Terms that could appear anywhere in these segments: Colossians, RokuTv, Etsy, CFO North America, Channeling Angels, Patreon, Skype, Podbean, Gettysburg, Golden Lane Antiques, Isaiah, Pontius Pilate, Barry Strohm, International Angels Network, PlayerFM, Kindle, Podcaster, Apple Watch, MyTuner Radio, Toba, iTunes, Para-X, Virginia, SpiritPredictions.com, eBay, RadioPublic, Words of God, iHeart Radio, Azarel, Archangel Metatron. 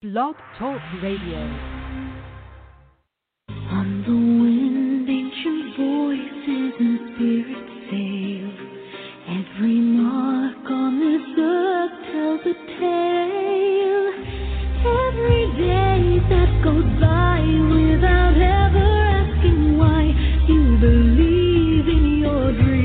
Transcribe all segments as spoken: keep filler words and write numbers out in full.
Blog Talk Radio. On the wind, ancient voices and spirits sail. Every mark on this earth tells a tale. Every day that goes by without ever asking why you believe in your dreams.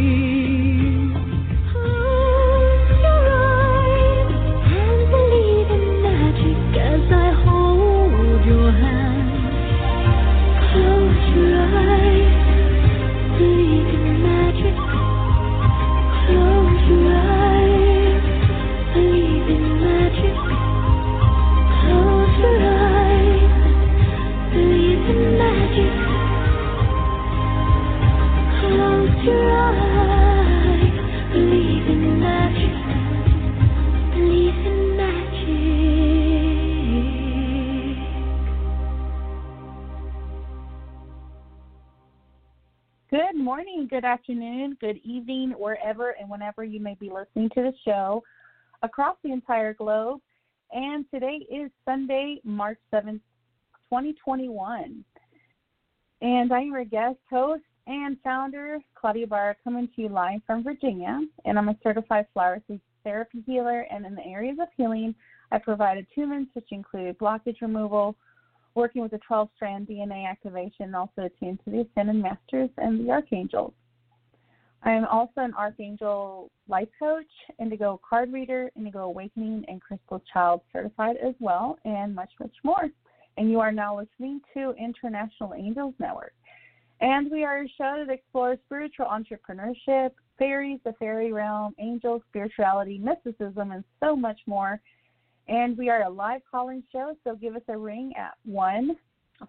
Good morning, good afternoon, good evening, wherever and whenever you may be listening to the show across the entire globe. And today is Sunday, March seventh, twenty twenty-one. And I am your guest host and founder, Claudia Ibarra, coming to you live from Virginia. And I'm a certified flower therapy healer. And in the areas of healing, I provide attunements, which include blockage removal, working with the twelve-strand D N A activation, and also attuned to the Ascended Masters and the Archangels. I am also an Archangel Life Coach, Indigo Card Reader, Indigo Awakening, and Crystal Child Certified as well, and much, much more. And you are now listening to International Angels Network. And we are a show that explores spiritual entrepreneurship, fairies, the fairy realm, angels, spirituality, mysticism, and so much more. And we are a live calling show, so give us a ring at one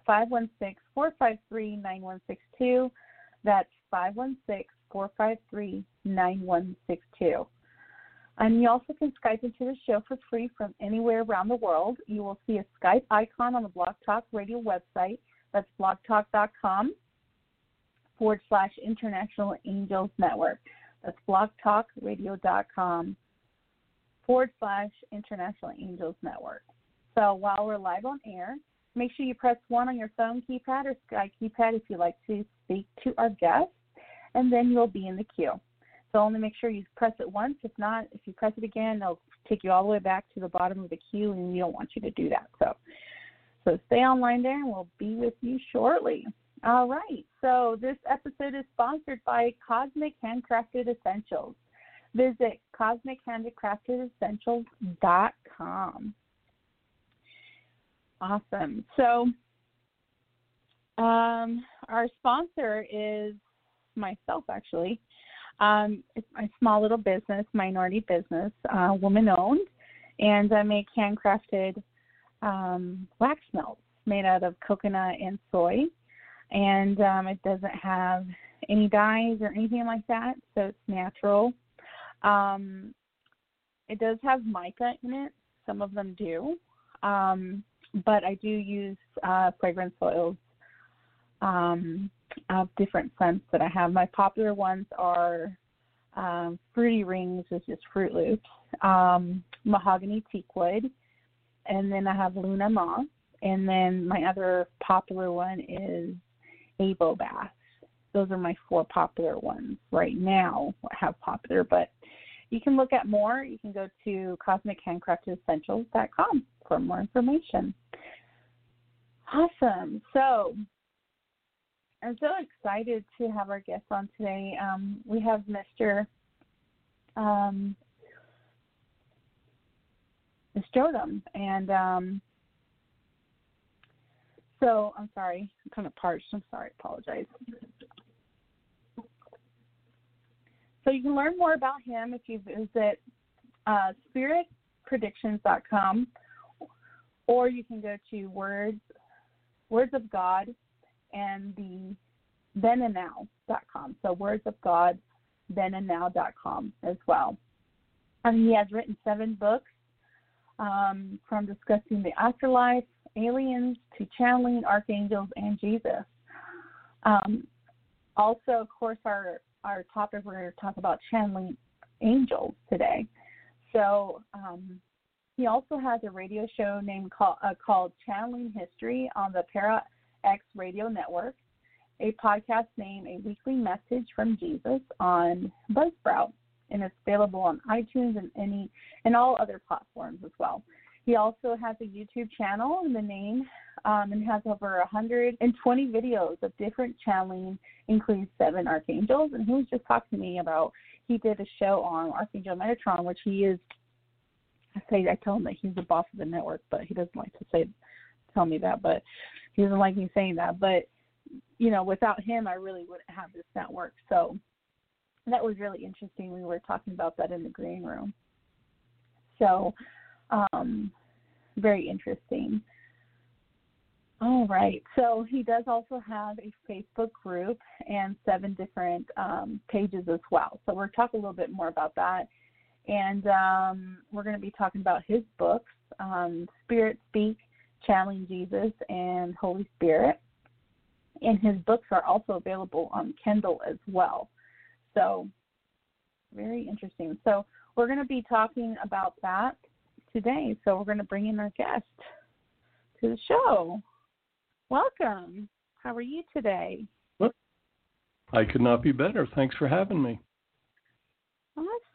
five one six, four five three, nine one six two. That's five one six, four five three, nine one six two. And you also can Skype into the show for free from anywhere around the world. You will see a Skype icon on the Blog Talk Radio website. That's blogtalk.com forward slash International Angels Network. That's blogtalkradio.com. forward slash International Angels Network. So while we're live on air, make sure you press one on your phone keypad or Sky keypad if you'd like to speak to our guests, and then you'll be in the queue. So only make sure you press it once. If not, if you press it again, they'll take you all the way back to the bottom of the queue, and we don't want you to do that. So, so stay online there, and we'll be with you shortly. All right. So this episode is sponsored by Cosmic Handcrafted Essentials. Visit Cosmic Handcrafted Essentials dot com. Awesome. So um, our sponsor is myself, actually. Um, it's my small little business, minority business, uh, woman-owned, and I make handcrafted um, wax melts made out of coconut and soy, and um, it doesn't have any dyes or anything like that, so it's natural. Um, it does have mica in it. Some of them do. Um, but I do use uh, fragrance oils um, of different scents that I have. My popular ones are um, Fruity Rings, which is Fruit Loops, um, Mahogany Teakwood, and then I have Luna Moss. And then my other popular one is Abo Bath. Those are my four popular ones right now. I have popular, but you can look at more. You can go to Cosmic Handcrafted Essentials dot com for more information. Awesome. So I'm so excited to have our guest on today. Um, we have Mister Um, Miz Jodam. And um, so I'm sorry. I'm kind of parched. I'm sorry. I apologize. So you can learn more about him if you visit uh, Spirit Predictions dot com, or you can go to Words Words of God and the Then and Now dot com. So Words of God, Then and Now dot com as well. And he has written seven books, um, from discussing the afterlife, aliens, to channeling, archangels, and Jesus. Um, also, of course, our Our topic, we're going to talk about channeling angels today. So um, He also has a radio show named call, uh, called Channeling History on the Para-X radio network, a podcast named A Weekly Message from Jesus on Buzzsprout, and it's available on iTunes and any and all other platforms as well. He also has a YouTube channel in the name um, and has over one hundred twenty videos of different channeling, including seven archangels. And he was just talking to me about, he did a show on Archangel Metatron, which he is, I say, I tell him that he's the boss of the network, but he doesn't like to say, tell me that, but he doesn't like me saying that. But, you know, without him, I really wouldn't have this network. So that was really interesting. We were talking about that in the green room. So, Um, very interesting. All right. So he does also have a Facebook group and seven different um, pages as well. So we're talking a little bit more about that. And um, we're going to be talking about his books, um, Spirit Speak, Channeling Jesus, and Holy Spirit. And his books are also available on Kindle as well. So very interesting. So we're going to be talking about that today, so we're going to bring in our guest to the show. Welcome. How are you today? I could not be better. Thanks for having me.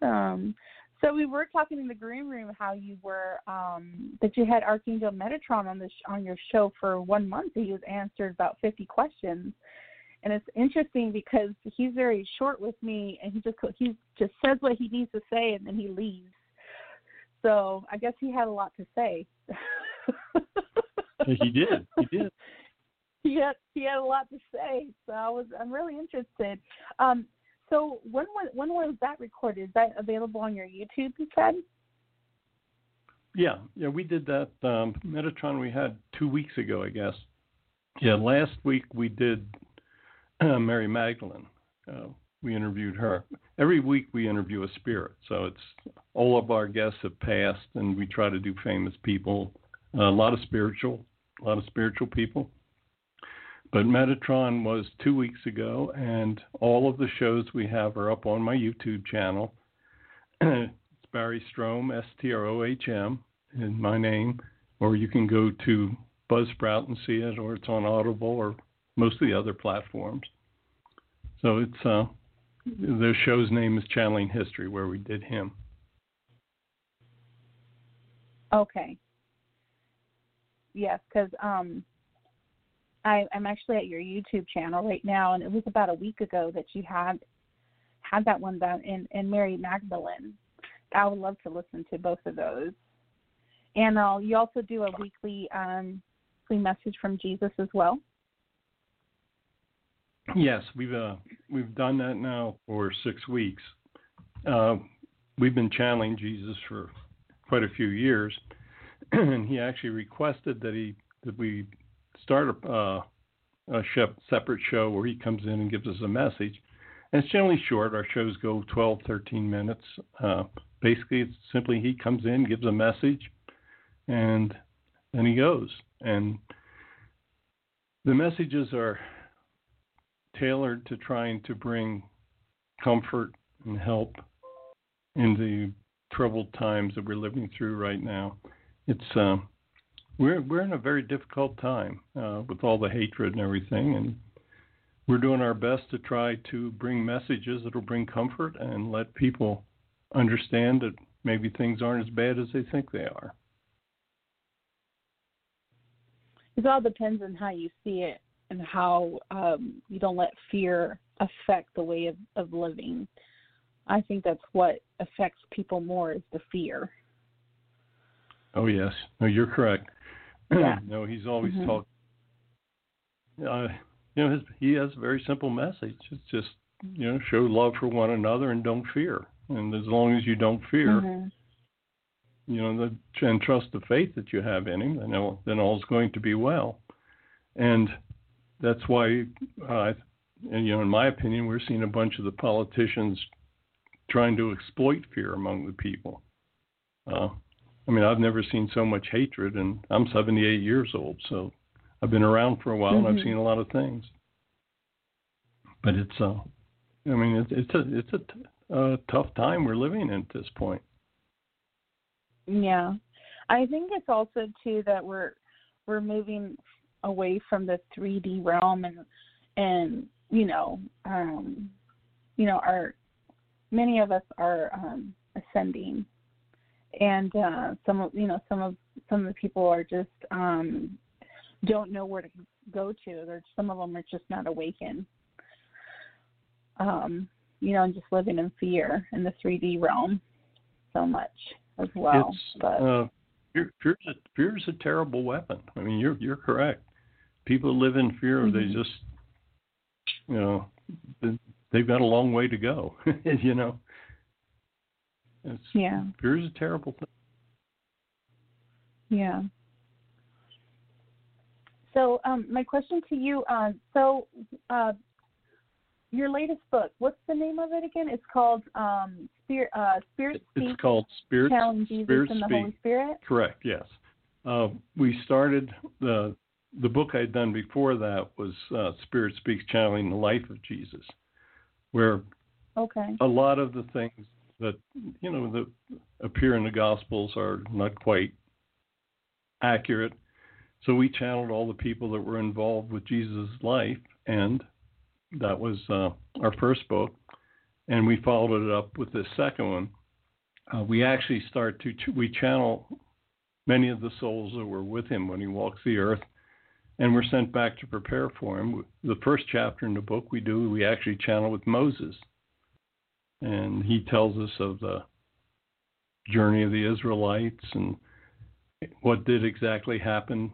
Awesome. So we were talking in the green room how you were um, that you had Archangel Metatron on the sh- on your show for one month. He has answered about fifty questions, and it's interesting because he's very short with me, and he just he just says what he needs to say, and then he leaves. So I guess he had a lot to say. He did. He did. He had, he had a lot to say. So I was, I'm really interested. Um, so when was, when was that recorded? Is that available on your YouTube, you said? Yeah. Yeah, we did that. Um, Metatron we had two weeks ago, I guess. Yeah, last week we did uh, Mary Magdalene. Uh, We interviewed her. Every week we interview a spirit. So it's all of our guests have passed, and we try to do famous people, uh, a lot of spiritual, a lot of spiritual people. But Metatron was two weeks ago, and all of the shows we have are up on my YouTube channel. It's Barry Strohm, S T R O H M, in my name. Or you can go to Buzzsprout and see it, or it's on Audible or most of the other platforms. So it's... Uh, The show's name is Channeling History, where we did him. Okay. Yes, because um, I'm actually at your YouTube channel right now, and it was about a week ago that you had had that one done, and, and Mary Magdalene. I would love to listen to both of those. And uh, you also do a weekly um, weekly message from Jesus as well. Yes, we've uh, we've done that now for six weeks. Uh, we've been channeling Jesus for quite a few years, and he actually requested that he that we start a, uh, a separate show where he comes in and gives us a message. And it's generally short. Our shows go twelve, thirteen minutes. Uh, basically, it's simply he comes in, gives a message, and then he goes. And the messages are tailored to trying to bring comfort and help in the troubled times that we're living through right now. It's uh, we're we're in a very difficult time uh, with all the hatred and everything, and we're doing our best to try to bring messages that'll bring comfort and let people understand that maybe things aren't as bad as they think they are. It all depends on how you see it. And how um, you don't let fear affect the way of, of living. I think that's what affects people more is the fear. Oh, yes. No, you're correct. Yeah. No, he's always mm-hmm. talking. Uh, you know, his, he has a very simple message. It's just, you know, show love for one another and don't fear. And as long as you don't fear, mm-hmm. you know, the, and trust the faith that you have in him, then, all, then all's going to be well. And that's why, uh, and, you know, in my opinion, we're seeing a bunch of the politicians trying to exploit fear among the people. Uh, I mean, I've never seen so much hatred, and I'm seventy-eight years old, so I've been around for a while, mm-hmm. and I've seen a lot of things. But it's, uh, I mean, it's, it's a it's a, t- a tough time we're living in at this point. Yeah. I think it's also too that we're we're moving away from the three D realm, and and you know um, you know our many of us are um, ascending, and uh, some of you know some of some of the people are just um, don't know where to go to. There's some of them are just not awakened. Um, you know, and just living in fear in the three D realm so much as well. It's, but uh, fear, fear's a, fear's a terrible weapon. I mean, you're you're correct. People live in fear. Mm-hmm. They just, you know, they, they've got a long way to go. You know, it's, yeah, fear's a terrible thing. Yeah. So, um, my question to you, uh, so. Uh, Your latest book, what's the name of it again? It's called um, Spirit, uh, Spirit Speak. It's called Spirit Speak. Spirit and the Holy Spirit? Correct, yes. Uh, we started, the the book I'd done before that was uh, Spirit Speaks, Channeling the Life of Jesus, where okay. a lot of the things that, you know, that appear in the Gospels are not quite accurate. So we channeled all the people that were involved with Jesus' life, and that was uh, our first book, and we followed it up with the second one. Uh, we actually start to, we channel many of the souls that were with him when he walks the earth, and we're sent back to prepare for him. The first chapter in the book we do, we actually channel with Moses, and he tells us of the journey of the Israelites and what did exactly happen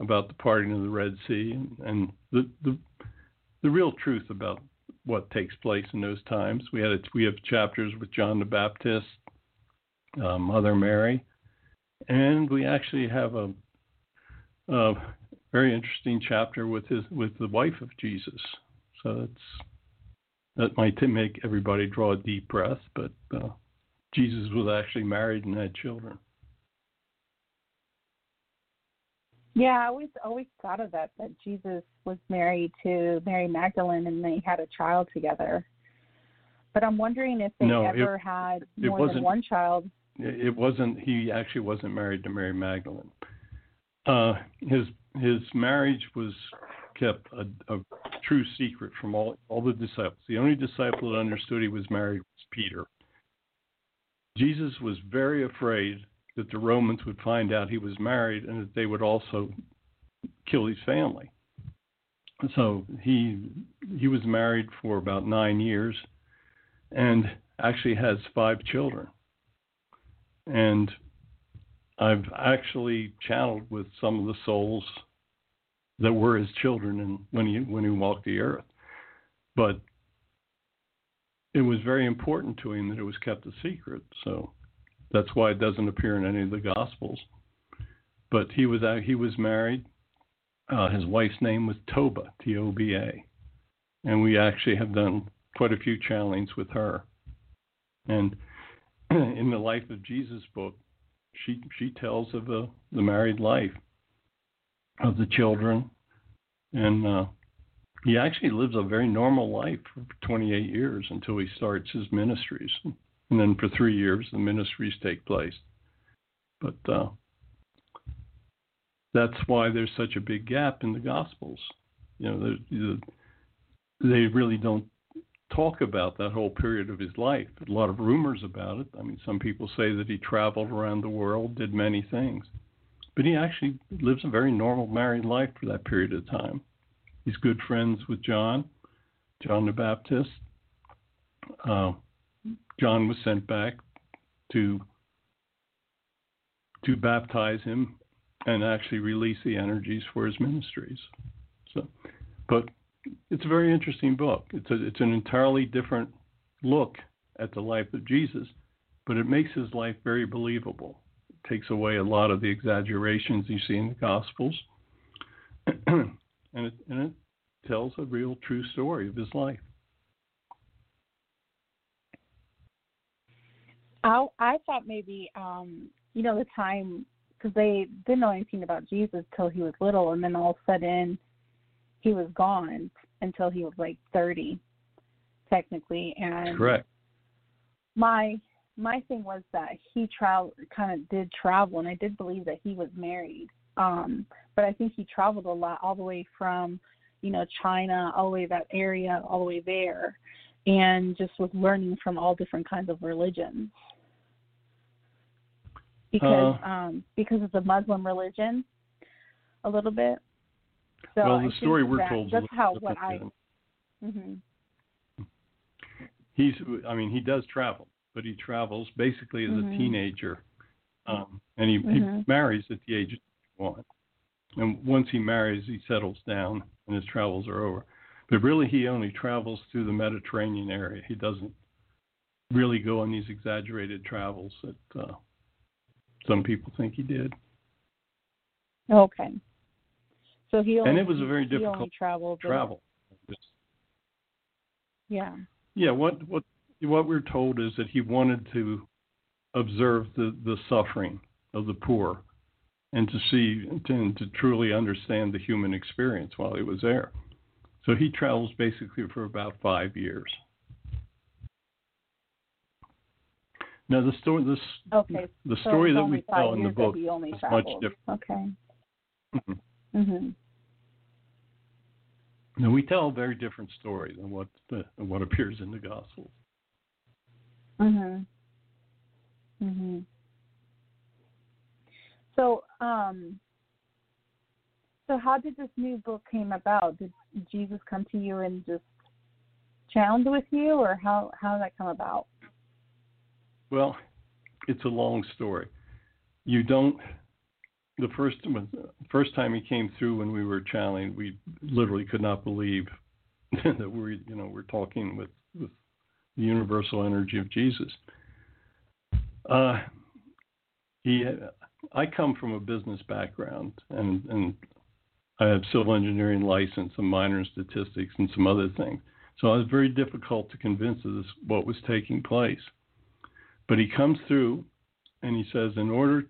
about the parting of the Red Sea, and, and the, the the real truth about what takes place in those times. We had a, we have chapters with John the Baptist, uh, Mother Mary, and we actually have a, a very interesting chapter with his with the wife of Jesus. So that's that might make everybody draw a deep breath, but uh, Jesus was actually married and had children. Yeah, I always always thought of that, that Jesus was married to Mary Magdalene and they had a child together. But I'm wondering if they no, ever it, had more than one child. It wasn't, he actually wasn't married to Mary Magdalene. Uh, his his marriage was kept a, a true secret from all, all the disciples. The only disciple that understood he was married was Peter. Jesus was very afraid that the Romans would find out he was married and that they would also kill his family. So he he was married for about nine years and actually has five children. And I've actually channeled with some of the souls that were his children and when he when he walked the earth. But it was very important to him that it was kept a secret, so that's why it doesn't appear in any of the Gospels. But he was uh, he was married. Uh, his wife's name was Toba, T O B A. And we actually have done quite a few channelings with her. And in the Life of Jesus book, she she tells of the, the married life of the children. And uh, he actually lives a very normal life for twenty-eight years until he starts his ministries. And then for three years, the ministries take place. But uh, that's why there's such a big gap in the Gospels. You know, they really don't talk about that whole period of his life. A lot of rumors about it. I mean, some people say that he traveled around the world, did many things. But he actually lives a very normal married life for that period of time. He's good friends with John, John the Baptist. Uh, John was sent back to to baptize him and actually release the energies for his ministries. So, but it's a very interesting book. It's a, it's an entirely different look at the life of Jesus, but it makes his life very believable. It takes away a lot of the exaggerations you see in the Gospels, and it, and it tells a real true story of his life. I, I thought maybe, um, you know, the time, because they didn't know anything about Jesus till he was little, and then all of a sudden he was gone until he was like thirty, technically. And correct. My my thing was that he travel kind of did travel, and I did believe that he was married. Um, but I think he traveled a lot, all the way from, you know, China, all the way that area, all the way there, and just was learning from all different kinds of religions. Because uh, um, because of the Muslim religion, a little bit. So well, the I story we're that, told. That's how what I. Mm-hmm. He's. I mean, he does travel, but he travels basically as mm-hmm. a teenager, um, and he, mm-hmm. he marries at the age of twenty-one. And once he marries, he settles down, and his travels are over. But really, he only travels through the Mediterranean area. He doesn't really go on these exaggerated travels that. Uh, Some people think he did. Okay. So he only, and it was a very difficult travel. travel. Yeah. Yeah. What what what we're told is that he wanted to observe the, the suffering of the poor, and to see and to truly understand the human experience while he was there. So he travels basically for about five years. Now the story, this okay. the story so that we tell in the book is much different. Okay. Mm-hmm. Mm-hmm. Now we tell a very different story than what the, what appears in the Gospels. Mhm. Mhm. So, um, so how did this new book came about? Did Jesus come to you and just challenge with you, or how how did that come about? Well, it's a long story. You don't, the first first time he came through when we were channeling, we literally could not believe that we're, you know, we're talking with, with the universal energy of Jesus. Uh, he, I come from a business background, and, and I have civil engineering license, a minor in statistics, and some other things. So I was very difficult to convince of this, what was taking place. But he comes through and he says, in order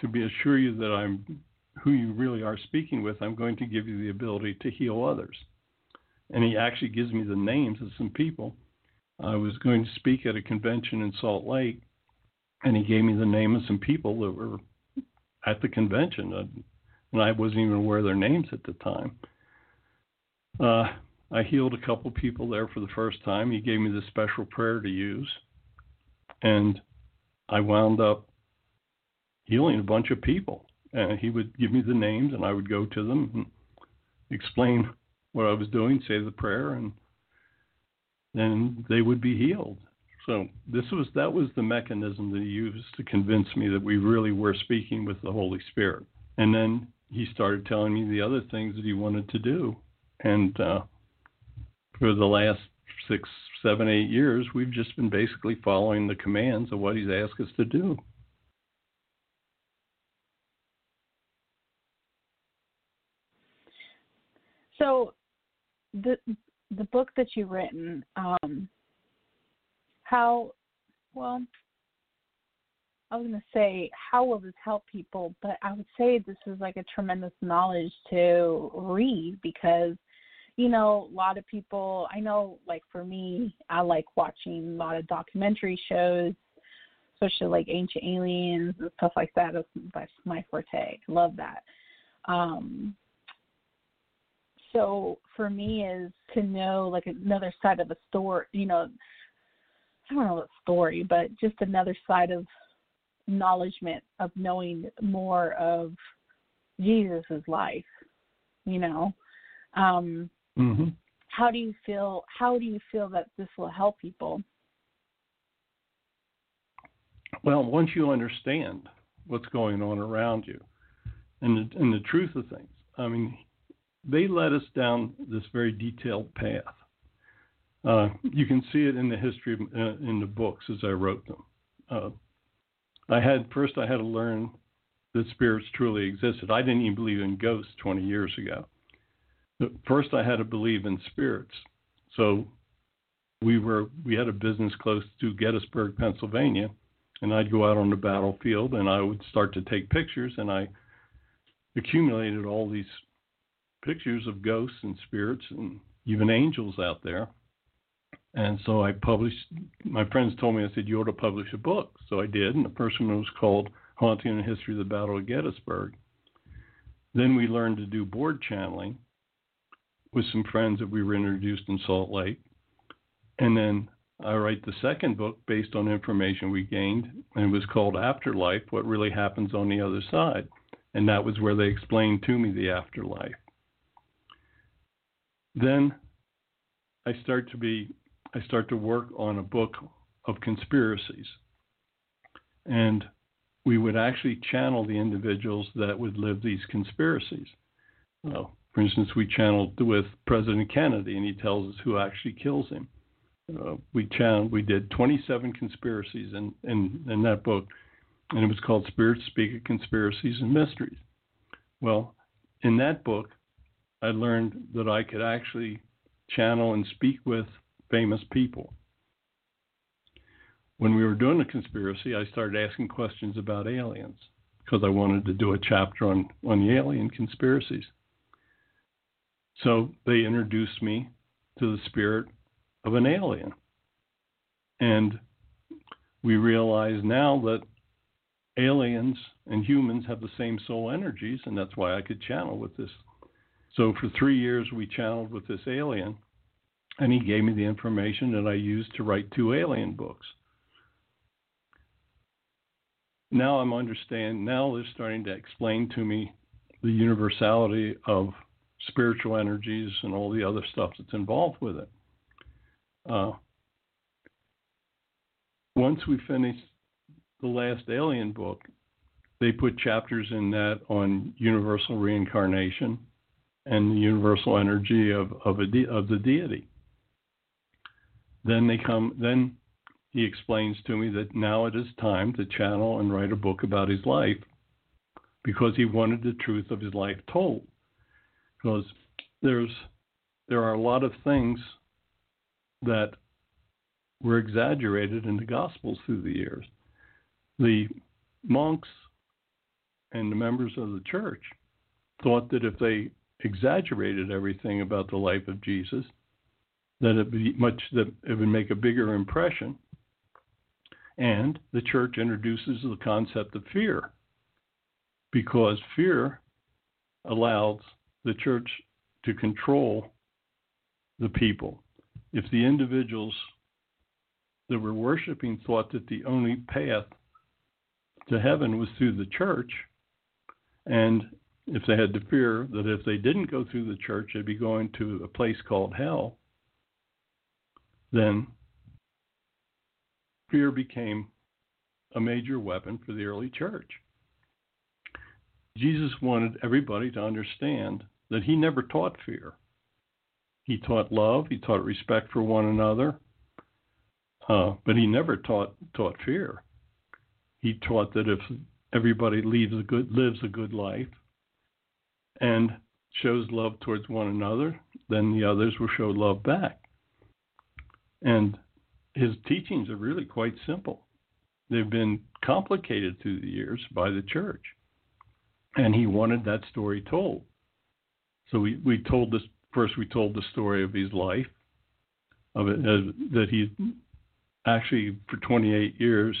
to be assure you that I'm who you really are speaking with, I'm going to give you the ability to heal others. And he actually gives me the names of some people. I was going to speak at a convention in Salt Lake, and he gave me the name of some people that were at the convention. And I wasn't even aware of their names at the time. Uh, I healed a couple people there for the first time. He gave me this special prayer to use. And I wound up healing a bunch of people. And he would give me the names, and I would go to them and explain what I was doing, say the prayer, and then they would be healed. So this was that was the mechanism that he used to convince me that we really were speaking with the Holy Spirit. And then he started telling me the other things that he wanted to do. And uh, for the last six, seven, eight years, we've just been basically following the commands of what he's asked us to do. So the the book that you've written, um, how, well, I was going to say, how will this help people? But I would say this is like a tremendous knowledge to read, because you know, a lot of people, I know, like for me, I like watching a lot of documentary shows, especially like Ancient Aliens and stuff like that. That's my forte. I love that. Um, so for me is to know like another side of a story, you know, I don't know what story, but just another side of acknowledgement of knowing more of Jesus's life, you know. Um, mm-hmm. How do you feel? How do you feel that this will help people? Well, once you understand what's going on around you, and the, and the truth of things, I mean, they led us down this very detailed path. Uh, you can see it in the history of, uh, in the books as I wrote them. Uh, I had first I had to learn that spirits truly existed. I didn't even believe in ghosts twenty years ago. First, I had to believe in spirits. So we were we had a business close to Gettysburg, Pennsylvania, and I'd go out on the battlefield, and I would start to take pictures, and I accumulated all these pictures of ghosts and spirits and even angels out there. And so I published, my friends told me, I said, you ought to publish a book. So I did, and the first one was called Haunting and History of the Battle of Gettysburg. Then we learned to do board channeling with some friends that we were introduced in Salt Lake. And then I write the second book based on information we gained, and it was called Afterlife, What Really Happens on the Other Side. And that was where they explained to me the afterlife. Then I start to be, I start to work on a book of conspiracies. And we would actually channel the individuals that would live these conspiracies. So, for instance, we channeled with President Kennedy, and he tells us who actually kills him. Uh, we channeled, we did twenty-seven conspiracies in, in, in that book, and it was called Spirits Speak of Conspiracies and Mysteries. Well, in that book, I learned that I could actually channel and speak with famous people. When we were doing the conspiracy, I started asking questions about aliens because I wanted to do a chapter on, on the alien conspiracies. So they introduced me to the spirit of an alien. And we realize now that aliens and humans have the same soul energies, and that's why I could channel with this. So for three years, we channeled with this alien, and he gave me the information that I used to write two alien books. Now I'm understand, now they're starting to explain to me the universality of spiritual energies and all the other stuff that's involved with it. Uh, once we finished the last alien book, they put chapters in that on universal reincarnation and the universal energy of, of, a de- of the deity. Then they come, then he explains to me that now it is time to channel and write a book about his life, because he wanted the truth of his life told. Because there's, there are a lot of things that were exaggerated in the Gospels through the years. The monks and the members of the church thought that if they exaggerated everything about the life of Jesus, that it be much that it would make a bigger impression. And the church introduces the concept of fear, because fear allows the church to control the people. If the individuals that were worshiping thought that the only path to heaven was through the church, and if they had the fear that if they didn't go through the church, they'd be going to a place called hell, then fear became a major weapon for the early church. Jesus wanted everybody to understand that he never taught fear. He taught love. He taught respect for one another. Uh, but he never taught taught fear. He taught that if everybody leaves a good, lives a good life and shows love towards one another, then the others will show love back. And his teachings are really quite simple. They've been complicated through the years by the church. And he wanted that story told. So we, we told this. First, we told the story of his life, of it, uh, that he actually, for twenty-eight years,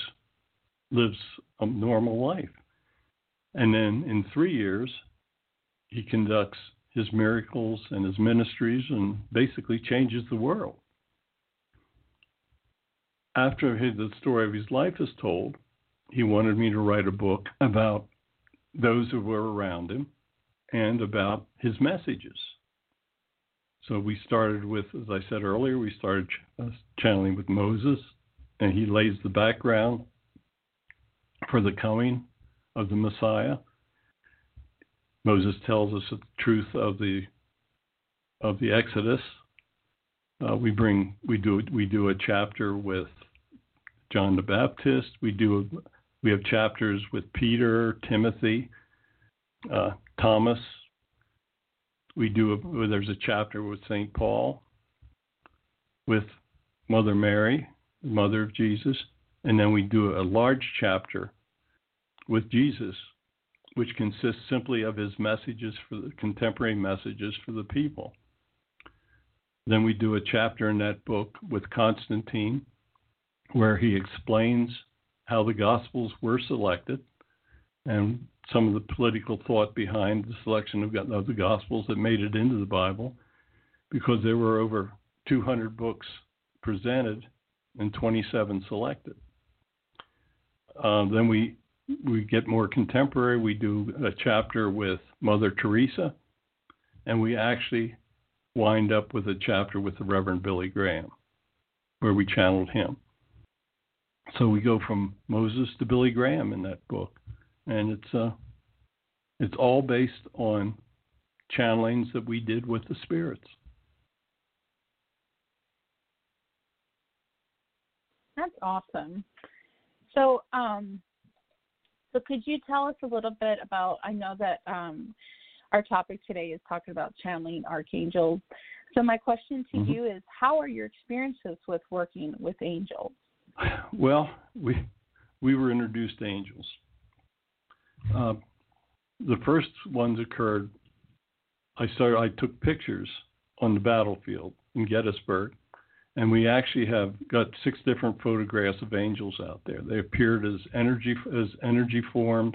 lives a normal life. And then in three years, he conducts his miracles and his ministries and basically changes the world. After his, the story of his life is told, he wanted me to write a book about those who were around him and about his messages. So we started with, as I said earlier, we started channeling with Moses, and he lays the background for the coming of the Messiah. Moses tells us the truth of the of the Exodus. Uh, we bring we do we do a chapter with John the Baptist. We do we have chapters with Peter, Timothy, uh, Thomas. We do, a, there's a chapter with Saint Paul, with Mother Mary, the mother of Jesus, and then we do a large chapter with Jesus, which consists simply of his messages for the contemporary messages for the people. Then we do a chapter in that book with Constantine, where he explains how the Gospels were selected and some of the political thought behind the selection of the Gospels that made it into the Bible, because there were over two hundred books presented and twenty-seven selected. Uh, then we we get more contemporary. We do a chapter with Mother Teresa, and we actually wind up with a chapter with the Reverend Billy Graham, where we channeled him. So we go from Moses to Billy Graham in that book, and it's uh, it's all based on channelings that we did with the spirits. That's awesome. So, um, so could you tell us a little bit about, I know that um, our topic today is talking about channeling archangels. So my question to mm-hmm. you is, how are your experiences with working with angels? Well, we we were introduced to angels. Uh, the first ones occurred, I started, I took pictures on the battlefield in Gettysburg. And we actually have got six different photographs of angels out there. They appeared as energy as energy forms,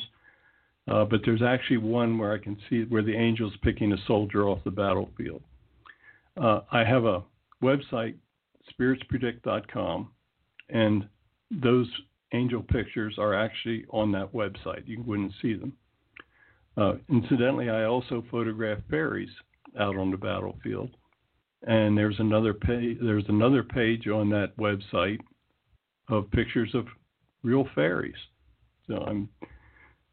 uh, but there's actually one where I can see where the angel's picking a soldier off the battlefield. Uh, I have a website, Spirits Predict dot com, and those angel pictures are actually on that website. You wouldn't see them. Uh, incidentally, I also photograph fairies out on the battlefield. And there's another page, there's another page on that website of pictures of real fairies. So I'm,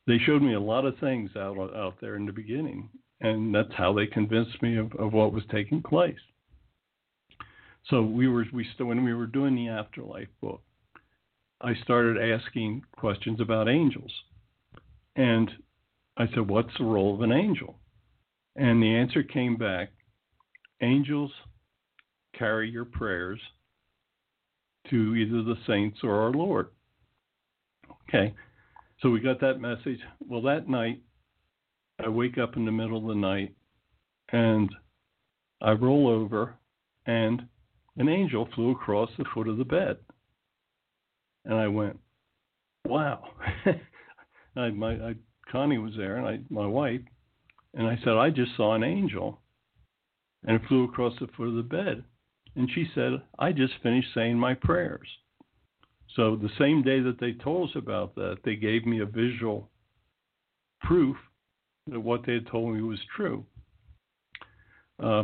they showed me a lot of things out out there in the beginning, and that's how they convinced me of, of what was taking place. So we were we still when we were doing the afterlife book, I started asking questions about angels, and I said, "What's the role of an angel?" And the answer came back. Angels carry your prayers to either the saints or our Lord. Okay, so we got that message. Well, that night, I wake up in the middle of the night, and I roll over, and an angel flew across the foot of the bed. And I went, wow. I, my, I, Connie was there, and I, my wife, and I said, I just saw an angel. And it flew across the foot of the bed. And she said, I just finished saying my prayers. So the same day that they told us about that, they gave me a visual proof that what they had told me was true. Uh,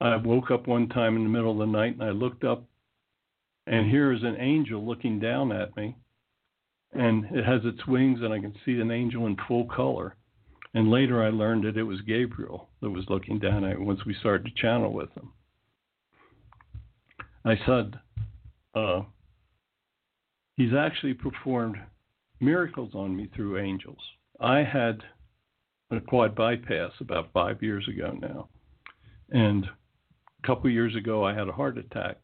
I woke up one time in the middle of the night, and I looked up, and here is an angel looking down at me. And it has its wings, and I can see an angel in full color. And later I learned that it was Gabriel that was looking down at it once we started to channel with him. I said, uh, he's actually performed miracles on me through angels. I had a quad bypass about five years ago now. And a couple years ago I had a heart attack.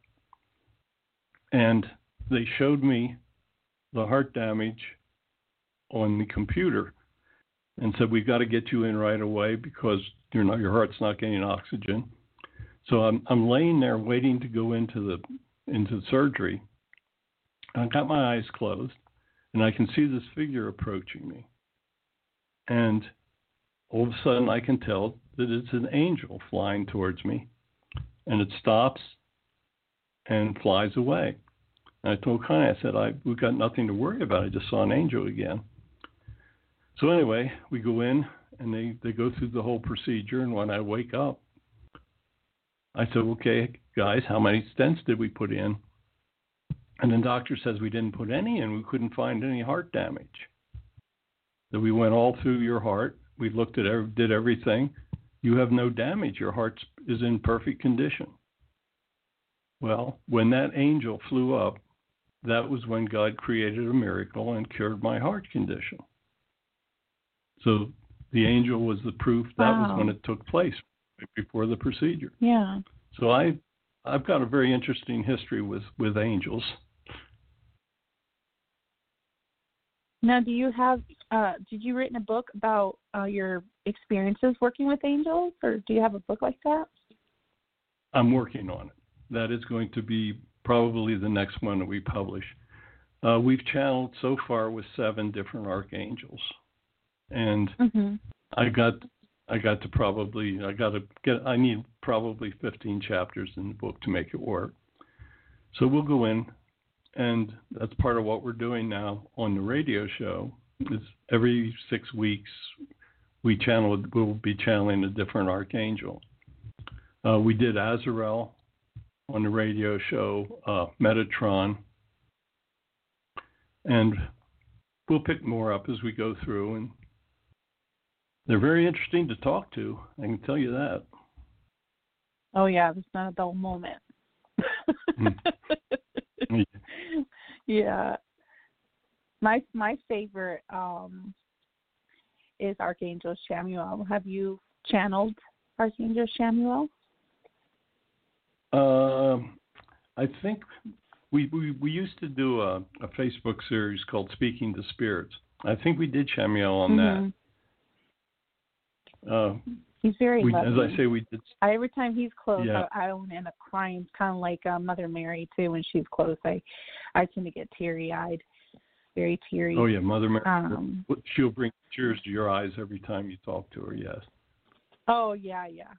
And they showed me the heart damage on the computer and said, we've got to get you in right away because you're not, your heart's not getting oxygen. So I'm I'm laying there waiting to go into the into the surgery. I've got my eyes closed, and I can see this figure approaching me. And all of a sudden, I can tell that it's an angel flying towards me, and it stops and flies away. And I told Connie, I said, I, we've got nothing to worry about. I just saw an angel again. So anyway, we go in, and they, they go through the whole procedure, and when I wake up, I said, okay, guys, how many stents did we put in? And the doctor says we didn't put any in. We couldn't find any heart damage. That we went all through your heart. We looked at every, did everything. You have no damage. Your heart is in perfect condition. Well, when that angel flew up, that was when God created a miracle and cured my heart condition. So the angel was the proof. That wow. was when it took place, right before the procedure. Yeah. So I, I've got a very interesting history with, with angels. Now, do you have? Uh, did you write in a book about uh, your experiences working with angels, or do you have a book like that? I'm working on it. That is going to be probably the next one that we publish. Uh, we've channeled so far with seven different archangels, and mm-hmm. I got I got to probably I got to get I need probably fifteen chapters in the book to make it work. So we'll go in, and that's part of what we're doing now on the radio show. Is every six weeks we channel we'll be channeling a different archangel. Uh, we did Azarel on the radio show, uh, Metatron, and we'll pick more up as we go through. And they're very interesting to talk to, I can tell you that. Oh yeah, it's not a dull moment. Yeah, my my favorite um, is Archangel Chamuel. Have you channeled Archangel Chamuel? Um, uh, I think we, we we used to do a, a Facebook series called Speaking to Spirits. I think we did Chamuel on mm-hmm. that. Uh, he's very we, lovely. As I say, we did. Every time he's close, yeah. I, I don't end up crying. It's kind of like uh, Mother Mary too. When she's close, I I tend to get teary eyed, very teary. Oh yeah, Mother Mary. Um, she'll bring tears to your eyes every time you talk to her. Yes. Oh yeah, yeah.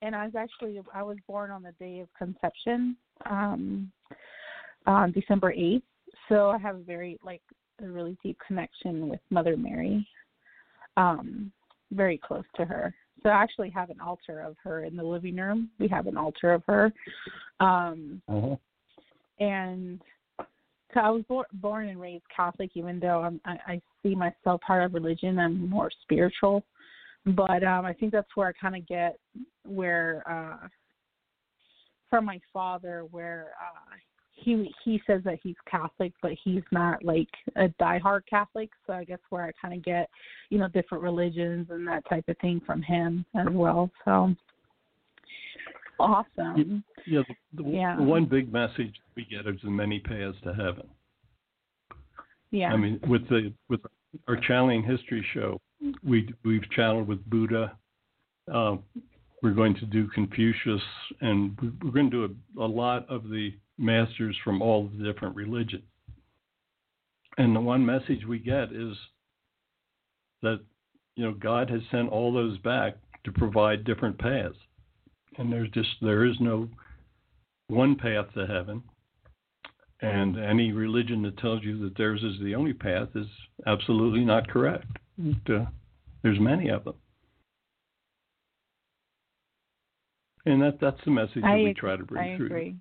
And I was actually, I was born on the day of conception, um, on December eighth. So I have a very, like, a really deep connection with Mother Mary, um, very close to her. So I actually have an altar of her in the living room. We have an altar of her. Um, uh-huh. And so I was bor- born and raised Catholic, even though I'm, I, I see myself part of religion. I'm more spiritual. But um, I think that's where I kind of get where uh, from my father, where uh, he he says that he's Catholic, but he's not like a diehard Catholic. So I guess where I kind of get, you know, different religions and that type of thing from him as well. So awesome. Yeah. The, the yeah. one big message we get is the many paths to heaven. Yeah. I mean, with the with our Channeling History show. We, we've channeled with Buddha. Uh, we're going to do Confucius, and we're going to do a, a lot of the masters from all the different religions. And the one message we get is that, you know, God has sent all those back to provide different paths. And there's just, there is no one path to heaven. And any religion that tells you that theirs is the only path is absolutely not correct. But, uh, there's many of them, and that that's the message I that we try to bring I through. I agree.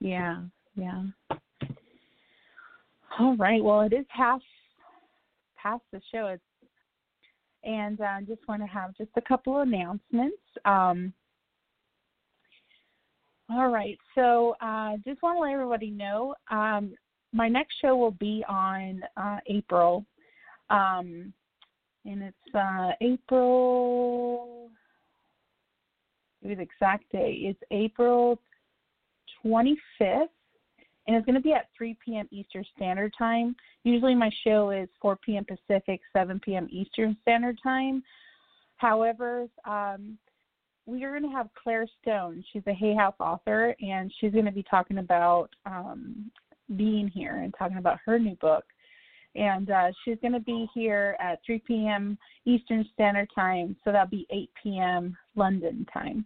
Yeah, yeah. All right. Well, it is half past the show, it's, and I uh, just want to have just a couple of announcements. Um, all right. So, uh, just want to let everybody know um, my next show will be on uh, April. Um, and it's uh, April, it was the exact day, it's April twenty-fifth, and it's going to be at three p.m. Eastern Standard Time. Usually my show is four p.m. Pacific, seven p.m. Eastern Standard Time. However, um, we are going to have Claire Stone. She's a Hay House author, and she's going to be talking about um, being here and talking about her new book. And uh, she's going to be here at three p.m. Eastern Standard Time, so that'll be eight p.m. London time.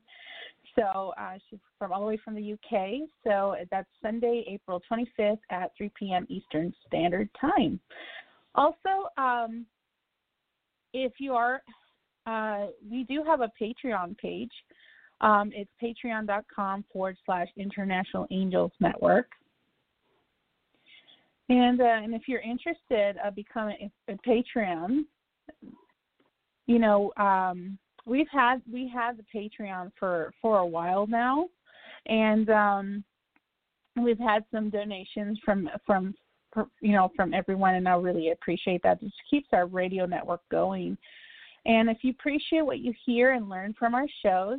So uh, she's from all the way from the U K. So that's Sunday, April twenty-fifth at three p.m. Eastern Standard Time. Also, um, if you are, uh, we do have a Patreon page. Um, it's patreon.com forward slash International Angels Network. And uh, and if you're interested, uh, become a, a Patreon. You know, um, we've had we had the Patreon for, for a while now, and um, we've had some donations from from you know from everyone, and I really appreciate that. It just keeps our radio network going. And if you appreciate what you hear and learn from our shows,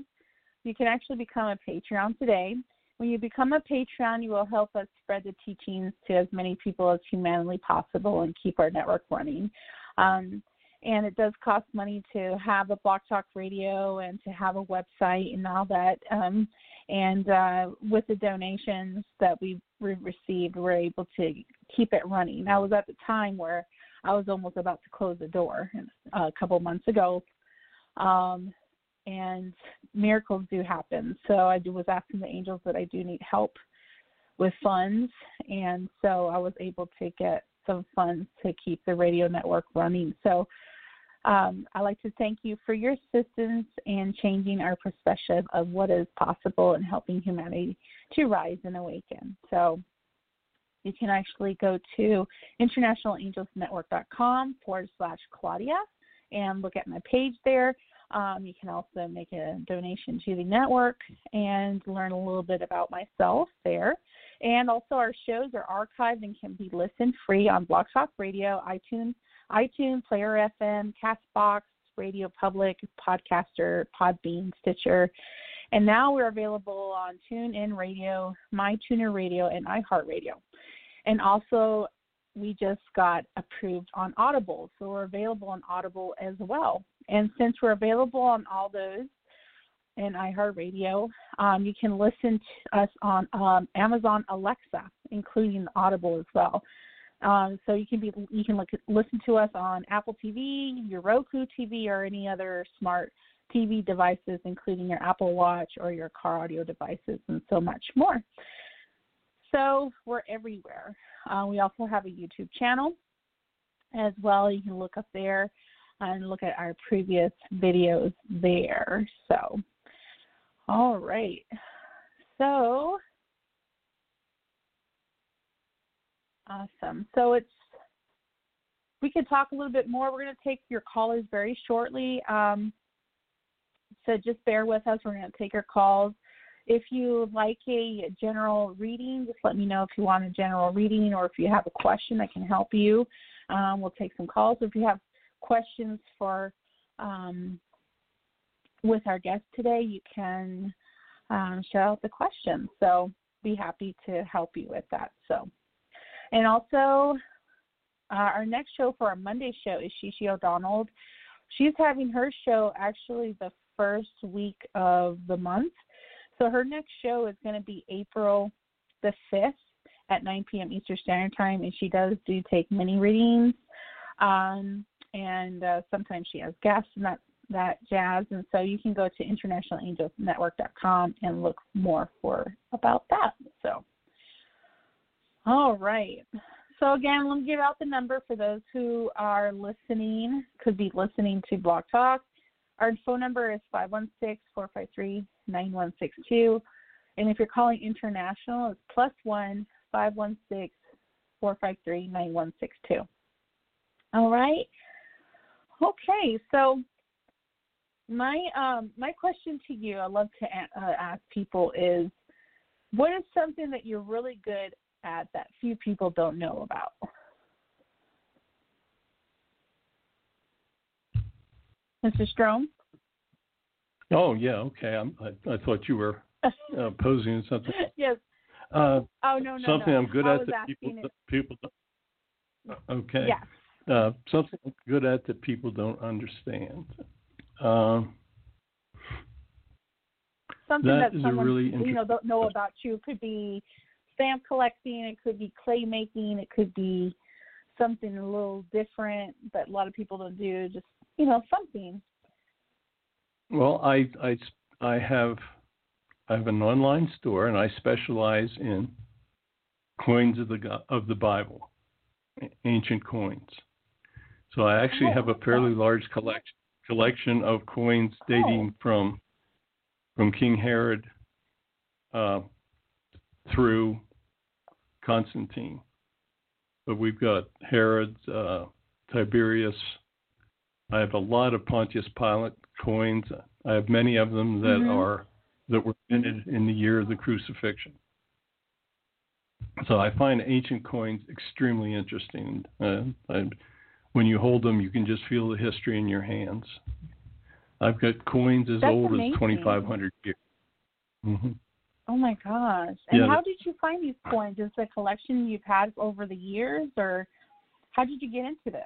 you can actually become a Patreon today. When you become a Patreon, you will help us spread the teachings to as many people as humanly possible and keep our network running. Um, And it does cost money to have a Blog Talk Radio and to have a website and all that. Um, and uh, with the donations that we received, we're able to keep it running. I was at the time where I was almost about to close the door a couple months ago. Um, and miracles do happen. So I was asking the angels that I do need help with funds. And so I was able to get some funds to keep the radio network running. So um, I'd like to thank you for your assistance in changing our perspective of what is possible and helping humanity to rise and awaken. So you can actually go to internationalangelsnetwork.com forward slash Claudia and look at my page there. Um, you can also make a donation to the network and learn a little bit about myself there. And also our shows are archived and can be listened free on Blog Talk Radio, iTunes, iTunes, PlayerFM, Castbox, RadioPublic, Podcaster, Podbean, Stitcher. And now we're available on TuneIn Radio, MyTuner Radio, and iHeart Radio. And also we just got approved on Audible, so we're available on Audible as well. And since we're available on all those and iHeartRadio, um, you can listen to us on um, Amazon Alexa, including Audible as well. Um, so you can be you can look, listen to us on Apple T V, your Roku T V, or any other smart T V devices, including your Apple Watch or your car audio devices, and so much more. So we're everywhere. Uh, we also have a YouTube channel as well. You can look up there and look at our previous videos there. So, all right. So, awesome. So it's, we could talk a little bit more. We're going to take your callers very shortly. Um, so just bear with us. We're going to take your calls. If you like a general reading, just let me know if you want a general reading or if you have a question, I can help you. Um, we'll take some calls. If you have questions for um, with our guest today, you can um, shout out the question. So be happy to help you with that. So, and also uh, our next show for our Monday show is Shishi O'Donnell. She's having her show actually the first week of the month. So her next show is going to be April the fifth at nine p.m. Eastern Standard Time, and she does do take mini readings, um, and uh, sometimes she has guests and that, that jazz. And so you can go to international angels network dot com and look more for about that. So, all right. So again, let me give out the number for those who are listening, could be listening to Blog Talk. Our phone number is five one six, four five three, nine one six two. And if you're calling international, it's plus one, five one six, four five three, nine one six two. All right. Okay. So my um, my question to you, I love to a- uh, ask people is, what is something that you're really good at that few people don't know about? Mister Strom? Oh, yeah, okay. I'm, I, I thought you were uh, posing something. Yes. Uh, oh, no, no, Something no. I'm good I at that people, that people don't. Okay. Yes. Uh, something I'm good at that people don't understand. Um, something that, that someone really you know, don't know about you. It could be stamp collecting. It could be clay making. It could be something a little different that a lot of people don't do, just, you know, something. Well, I, I, I have I have an online store, and I specialize in coins of the of the Bible, ancient coins. So I actually oh, have a fairly large collection collection of coins dating oh. from from King Herod uh, through Constantine. But we've got Herod, uh, Tiberius. I have a lot of Pontius Pilate coins. I have many of them that mm-hmm. are that were minted in the year of the crucifixion. So I find ancient coins extremely interesting. Uh, I, when you hold them, you can just feel the history in your hands. I've got coins as That's old amazing. as twenty-five hundred years. Mm-hmm. Oh my gosh! And yeah, how did you find these coins? Is it a collection you've had over the years, or how did you get into this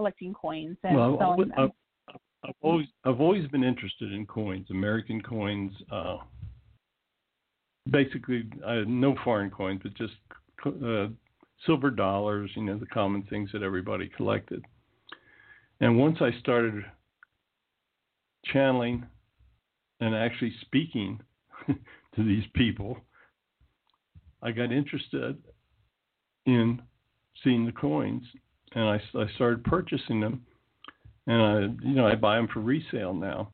collecting coins and well, selling them. I've, I've, always, I've always been interested in coins, American coins. Uh, basically, uh, no foreign coins, but just uh, silver dollars, you know, the common things that everybody collected. And once I started channeling and actually speaking to these people, I got interested in seeing the coins, and I, I started purchasing them, and I, you know, I buy them for resale now.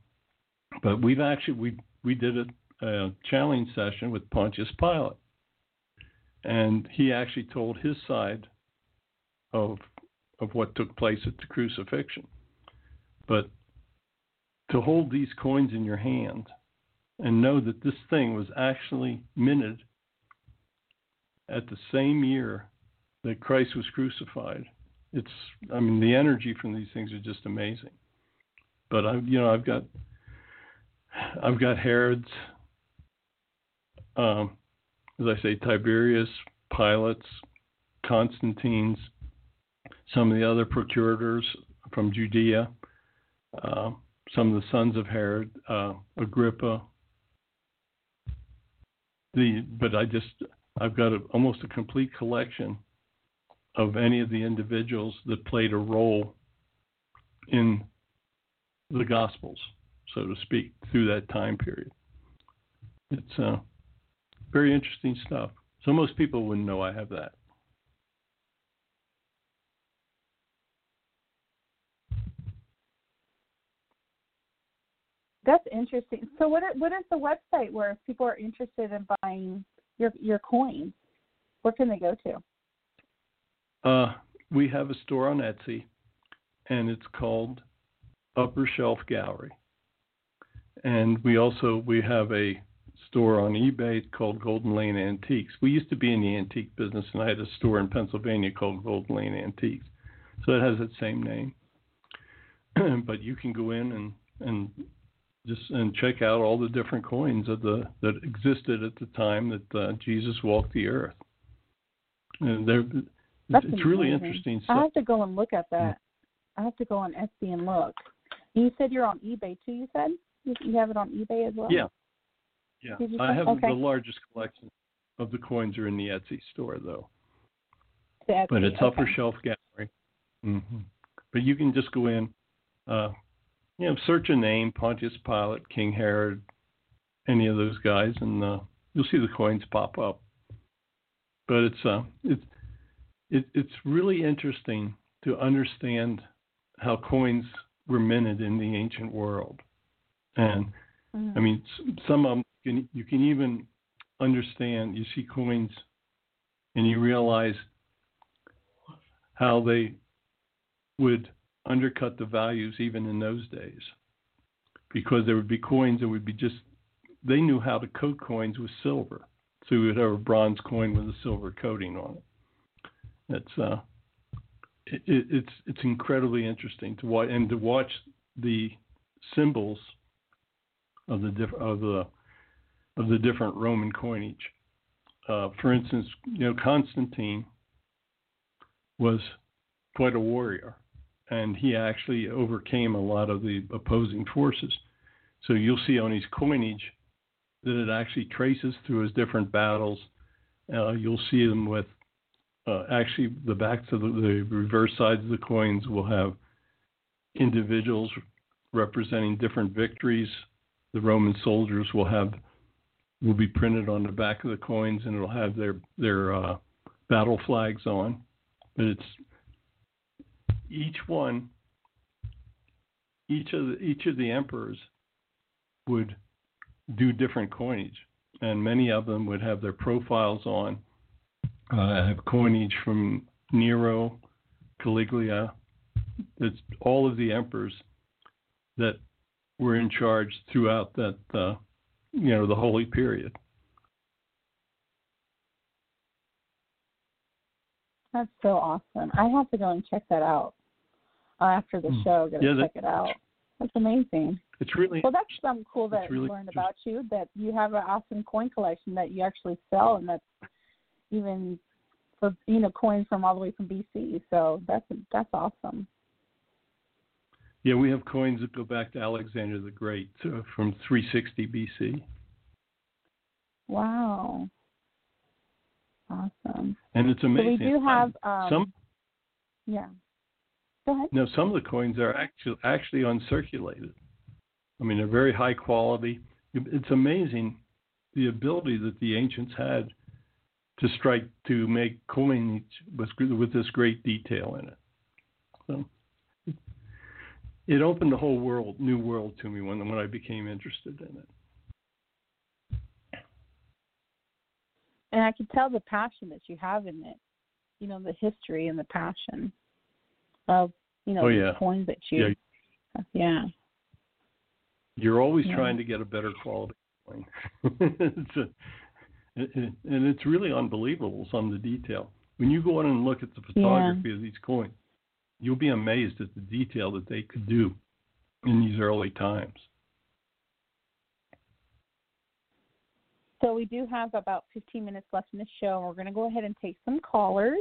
But we've actually we we did a, a challenge session with Pontius Pilate, and he actually told his side of of what took place at the crucifixion. But to hold these coins in your hand and know that this thing was actually minted at the same year that Christ was crucified. It's, I mean, the energy from these things are just amazing. But I, you know, I've got, I've got Herod's, um, as I say, Tiberius, Pilate's, Constantine's, some of the other procurators from Judea, uh, some of the sons of Herod, uh, Agrippa. The, but I just, I've got a, almost a complete collection of any of the individuals that played a role in the Gospels, so to speak, through that time period. It's uh, very interesting stuff. So most people wouldn't know I have that. That's interesting. So what what is the website where if people are interested in buying your your coins? Where can they go to? Uh, we have a store on Etsy, and it's called Upper Shelf Gallery. And we also we have a store on eBay called Golden Lane Antiques. We used to be in the antique business, and I had a store in Pennsylvania called Golden Lane Antiques. So it has that same name. But you can go in and, and just and check out all the different coins of the that existed at the time that uh, Jesus walked the earth. And they're... That's it's amazing. Really interesting stuff. I have to go and look at that. I have to go on Etsy and look. You said you're on eBay too, you said? You have it on eBay as well? Yeah. Yeah. I have okay. the largest collection of the coins are in the Etsy store, though. The Etsy, but it's okay. Upper Shelf Gallery. Mm-hmm. But you can just go in, uh, you know, search a name, Pontius Pilate, King Herod, any of those guys, and uh, you'll see the coins pop up. But it's uh, it's... It, it's really interesting to understand how coins were minted in the ancient world. And, mm-hmm. I mean, some of them, can, you can even understand, you see coins and you realize how they would undercut the values even in those days. Because there would be coins that would be just, they knew how to coat coins with silver. So we would have a bronze coin with a silver coating on it. It's uh, it, it's it's incredibly interesting to watch and to watch the symbols of the diff- of the of the different Roman coinage. Uh, for instance, you know, Constantine was quite a warrior, and he actually overcame a lot of the opposing forces. So you'll see on his coinage that it actually traces through his different battles. Uh, you'll see them with. Uh, actually, the backs of the, the reverse sides of the coins will have individuals representing different victories. The Roman soldiers will have will be printed on the back of the coins, and it'll have their their uh, battle flags on. But it's each one, each of the, each of the emperors would do different coinage, and many of them would have their profiles on. Uh, I have coinage from Nero, Caligula. It's all of the emperors that were in charge throughout that, uh, you know, the holy period. That's so awesome. I have to go and check that out uh, after the show. Go yeah, check it out. That's amazing. It's really well. That's something cool that we really learned about you. That you have an awesome coin collection that you actually sell, and that's. Even for you know coins from all the way from B C, so that's that's awesome. Yeah, we have coins that go back to Alexander the Great uh, from three sixty B C. Wow. Awesome. And it's amazing. So we do have um, some. Yeah. Go ahead. No, some of the coins are actually actually uncirculated. I mean, they're very high quality. It's amazing the ability that the ancients had to strike to make coins with with this great detail in it. So it opened the whole world, new world to me when when I became interested in it. And I can tell the passion that you have in it, you know, the history and the passion of, you know, oh, yeah. the coins that you, yeah. yeah. You're always yeah. trying to get a better quality coin. it's a, it, it, and it's really unbelievable, some of the detail. When you go in and look at the photography yeah. of these coins, you'll be amazed at the detail that they could do in these early times. So we do have about fifteen minutes left in the show. We're going to go ahead and take some callers.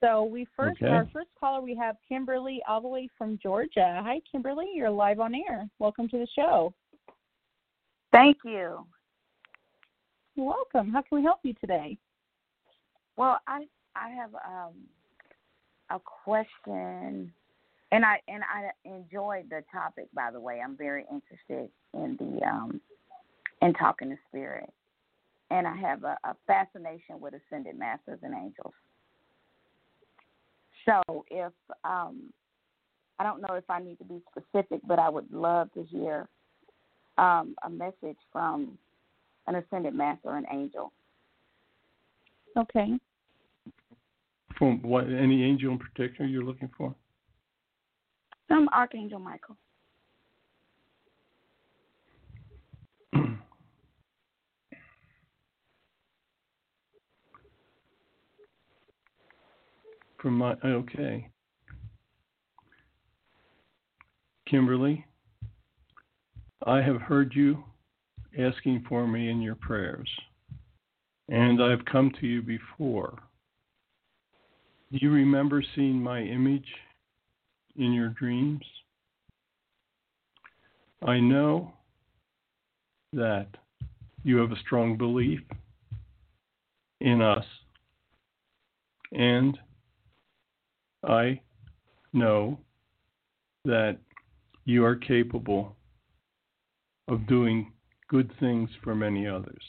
So we first, okay. our first caller, we have Kimberly all the way from Georgia. Hi, Kimberly. You're live on air. Welcome to the show. Thank you. You're welcome. How can we help you today? Well, I I have um, a question, and I and I enjoyed the topic. By the way, I'm very interested in the um, in talking to spirit. And I have a, a fascination with ascended masters and angels. So if, um, I don't know if I need to be specific, but I would love to hear um, a message from an ascended master or an angel. Okay. From what, any angel in particular you're looking for? Some Archangel Michael. From my okay, Kimberly, I have heard you asking for me in your prayers, and I've come to you before. Do you remember seeing my image in your dreams? I know that you have a strong belief in us, and I know that you are capable of doing good things for many others.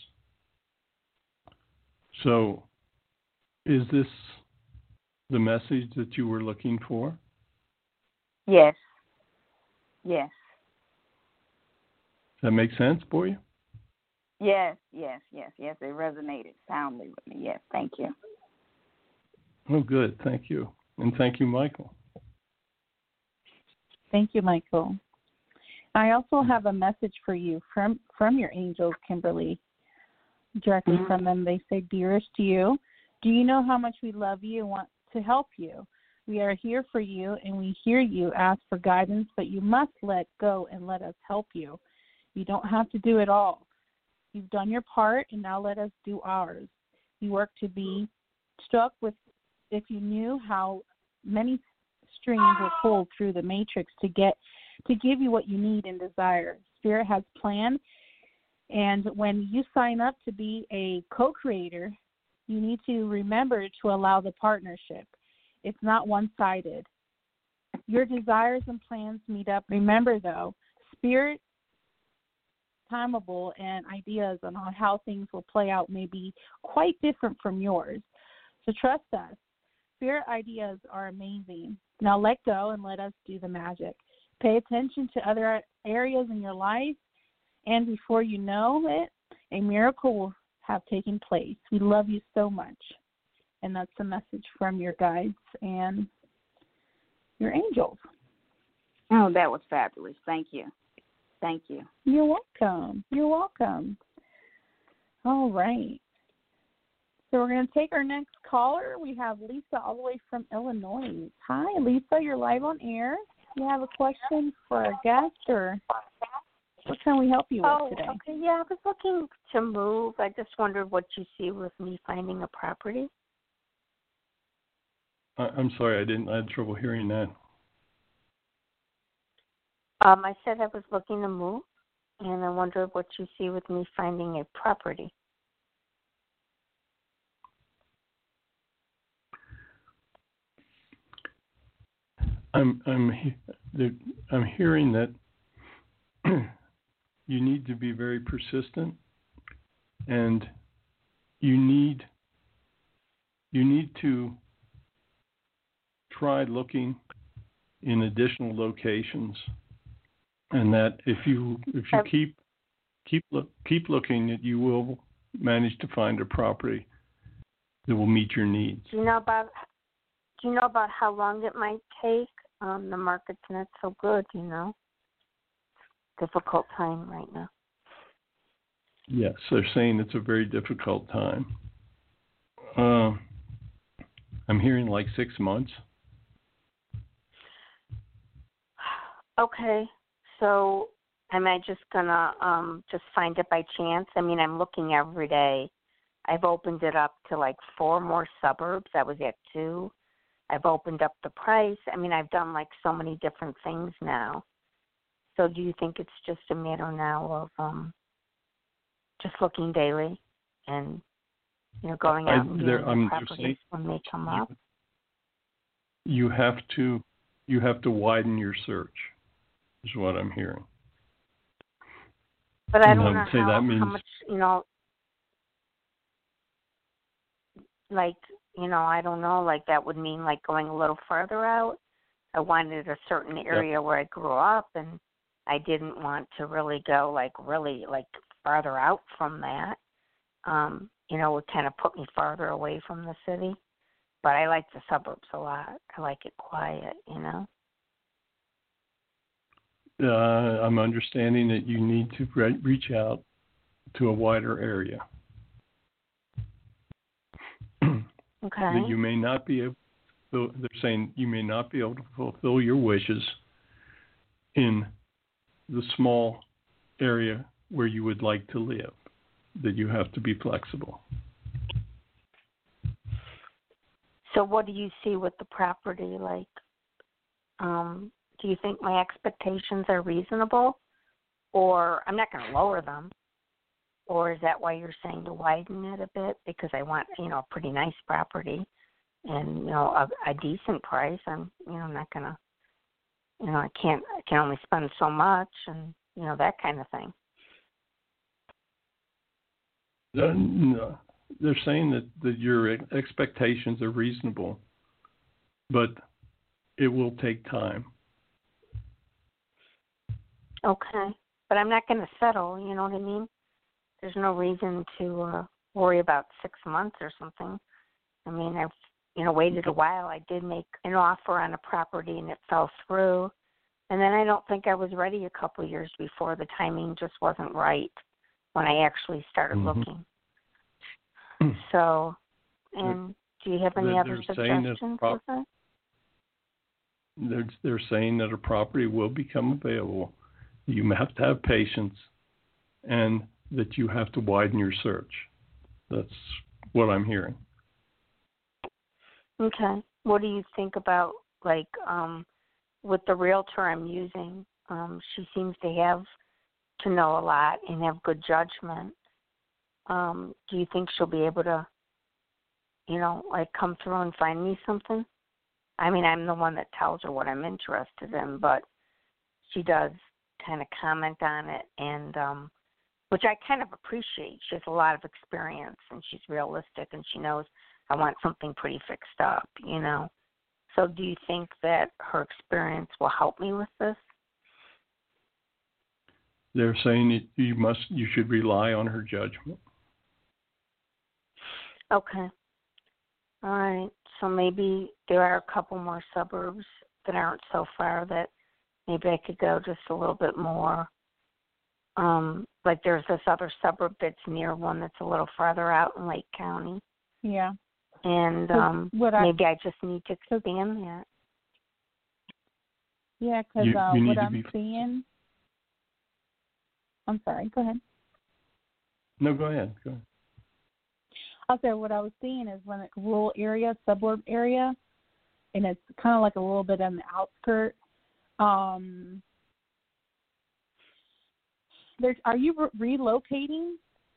So, is this the message that you were looking for? Yes. Yes. Does that make sense for you? Yes, yes, yes, yes. It resonated soundly with me. Yes, thank you. Oh, good. Thank you. And thank you, Michael. Thank you, Michael. I also have a message for you from, from your angels, Kimberly, directly mm-hmm. from them. They say, dearest you, do you know how much we love you and want to help you? We are here for you, and we hear you ask for guidance, but you must let go and let us help you. You don't have to do it all. You've done your part, and now let us do ours. You work to be struck with if you knew how many strings were pulled through the matrix to get to give you what you need and desire. Spirit has planned, and when you sign up to be a co-creator, you need to remember to allow the partnership. It's not one-sided. Your desires and plans meet up. Remember, though, spirit, timeable, and ideas on how things will play out may be quite different from yours. So trust us. Spirit ideas are amazing. Now let go and let us do the magic. Pay attention to other areas in your life, and before you know it, a miracle will have taken place. We love you so much. And that's the message from your guides and your angels. Oh, that was fabulous. Thank you. Thank you. You're welcome. You're welcome. All right. So we're going to take our next caller. We have Lisa all the way from Illinois. Hi, Lisa. You're live on air. Do you have a question for our guest, or what can we help you oh, with today? Okay. Yeah, I was looking to move. I just wondered what you see with me finding a property. I'm sorry. I didn't. I had trouble hearing that. Um, I said I was looking to move, and I wonder what you see with me finding a property. I'm I'm I'm hearing that you need to be very persistent, and you need you need to try looking in additional locations, and that if you if you keep keep look, keep looking, that you will manage to find a property that will meet your needs. Do you know about do you know about how long it might take? Um, the market's not so good, you know. Difficult time right now. Yes, they're saying it's a very difficult time. Uh, I'm hearing like six months. Okay, so am I just gonna um, just find it by chance? I mean, I'm looking every day. I've opened it up to like four more suburbs. I was at two. I've opened up the price. I mean, I've done like so many different things now. So do you think it's just a matter now of um, just looking daily and, you know, going out I, and there, I'm properties saying, when they come up? You have to you have to widen your search is what I'm hearing. But I don't and know how, that means... how much, you know, like, you know, I don't know, like that would mean like going a little farther out. I wanted a certain area yep. where I grew up, and I didn't want to really go like really like farther out from that. Um, you know, it kind of put me farther away from the city. But I like the suburbs a lot. I like it quiet, you know. Uh, I'm understanding that you need to re- reach out to a wider area. Okay. That you may not be able. So they're saying you may not be able to fulfill your wishes in the small area where you would like to live, that you have to be flexible. So what do you see with the property? Like, um, do you think my expectations are reasonable? Or I'm not going to lower them. Or is that why you're saying to widen it a bit? Because I want, you know, a pretty nice property. And, you know, a, a decent price. I'm, you know, I'm not going to, you know, I can't, I can only spend so much and, you know, that kind of thing. They're saying that, that your expectations are reasonable, but it will take time. Okay. But I'm not going to settle, you know what I mean? There's no reason to uh, worry about six months or something. I mean, I've, you know, waited a while. I did make an offer on a property, and it fell through. And then I don't think I was ready a couple of years before. The timing just wasn't right when I actually started mm-hmm. looking. So, and do you have any they're, other they're suggestions saying prop- with it? They're, they're saying that a property will become available. You have to have patience, and that you have to widen your search. That's what I'm hearing. Okay. What do you think about, like, um, with the realtor I'm using? Um, she seems to have to know a lot and have good judgment. Um, do you think she'll be able to, you know, like come through and find me something? I mean, I'm the one that tells her what I'm interested in, but she does kind of comment on it, and um, which I kind of appreciate. She has a lot of experience, and she's realistic, and she knows I want something pretty fixed up, you know. So do you think that her experience will help me with this? They're saying that you must, you should rely on her judgment. Okay. All right. So maybe there are a couple more suburbs that aren't so far that maybe I could go just a little bit more. Um, like there's this other suburb that's near one that's a little farther out in Lake County. Yeah. And um, what I, maybe I just need to expand that. Yeah, because uh, what I'm be... seeing... I'm sorry, go ahead. No, go ahead. Go ahead. Okay, what I was seeing is when it's rural area, suburb area, and it's kind of like a little bit on the outskirts. Um, There's, are you re- relocating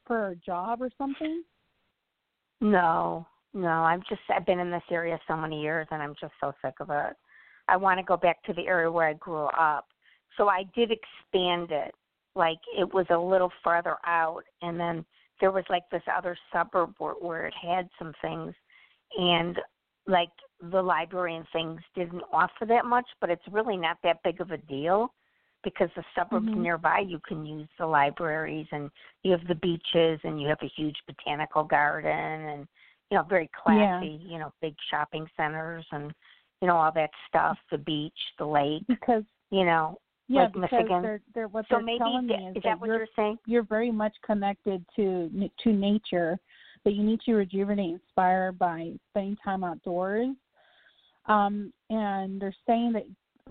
for a job or something? No, no. I've just I've been in this area so many years, and I'm just so sick of it. I want to go back to the area where I grew up. So I did expand it. Like, it was a little farther out, and then there was, like, this other suburb where, where it had some things, and, like, the library and things didn't offer that much, but it's really not that big of a deal because the suburbs mm-hmm. nearby, you can use the libraries, and you have the beaches, and you have a huge botanical garden, and, you know, very classy, yeah. you know, big shopping centers and, you know, all that stuff, the beach, the lake, because you know. Yeah, like because Michigan. They're, they're, what so they're maybe telling th- me is, is that, that what you're, you're saying? You're very much connected to to nature, but you need to rejuvenate, inspire by spending time outdoors. Um, and they're saying that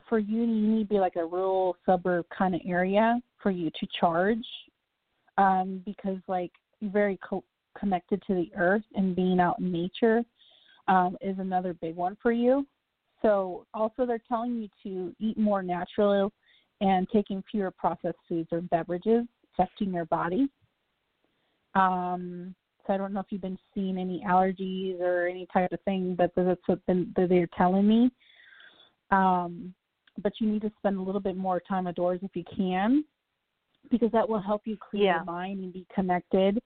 for you, you need to be like a rural suburb kind of area for you to charge, um, because like you're very co- connected to the earth and being out in nature um, is another big one for you. So also they're telling you to eat more naturally and taking fewer processed foods or beverages, affecting your body. Um, so I don't know if you've been seeing any allergies or any type of thing, but that's what been, they're telling me. Um, but you need to spend a little bit more time outdoors if you can, because that will help you clear yeah. your mind and be connected.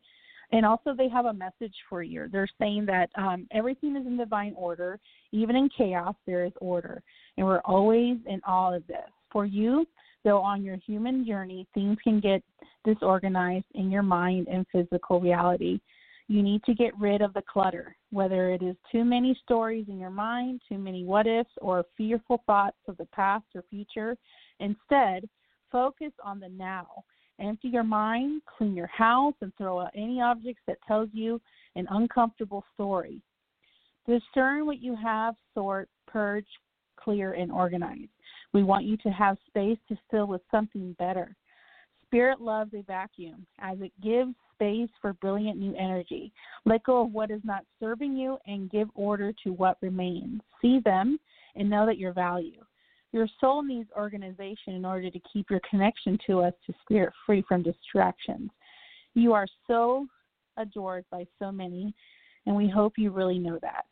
And also they have a message for you. They're saying that um, everything is in divine order. Even in chaos, there is order. And we're always in all of this. For you, though, on your human journey, things can get disorganized in your mind and physical reality. You need to get rid of the clutter, whether it is too many stories in your mind, too many what-ifs, or fearful thoughts of the past or future. Instead, focus on the now. Empty your mind, clean your house, and throw out any objects that tells you an uncomfortable story. Discern what you have, sort, purge, clear, and organize. We want you to have space to fill with something better. Spirit loves a vacuum as it gives space for brilliant new energy. Let go of what is not serving you and give order to what remains. See them and know that your value. Your soul needs organization in order to keep your connection to us, to spirit, free from distractions. You are so adored by so many, and we hope you really know that.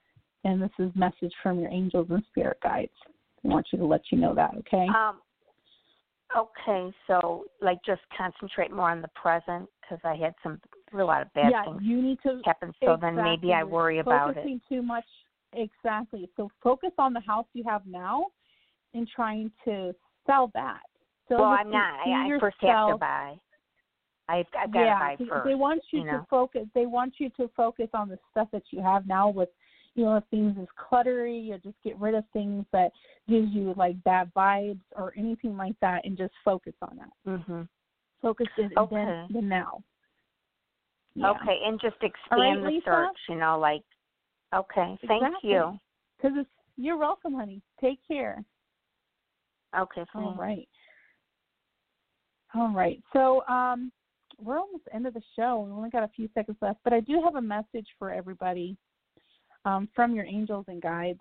And this is message from your angels and spirit guides. I want you to let you know that, okay? Um, okay, so, like, just concentrate more on the present, because I had some, a lot of bad yeah, things you need to, happen, so exactly, then maybe I worry about it. Focusing too much, exactly. So focus on the house you have now, and trying to sell that. So well, I'm not. I, I first have to buy. I've, I've got yeah, to buy first. They want you, you know? to focus. They want you to focus on the stuff that you have now. With, you know, if things is cluttery, you just get rid of things that gives you like bad vibes or anything like that, and just focus on that. Mm-hmm. Focus in okay. the now. Yeah. Okay, and just expand right, the Lisa? search. You know, like okay, exactly. thank you. Because you're welcome, honey. Take care. Okay, fine. All right. All right. So um, we're almost at the end of the show. We only got a few seconds left, but I do have a message for everybody um, from your angels and guides.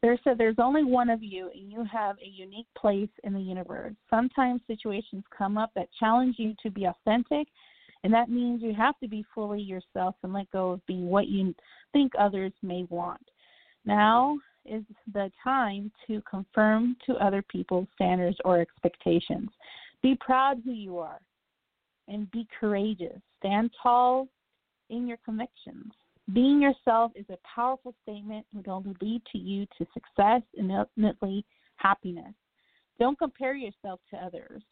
They said there's only one of you, and you have a unique place in the universe. Sometimes situations come up that challenge you to be authentic, and that means you have to be fully yourself and let go of being what you think others may want. Now is the time to confirm to other people's standards or expectations. Be proud who you are and be courageous. Stand tall in your convictions. Being yourself is a powerful statement that will lead to you to success and ultimately happiness. Don't compare yourself to others.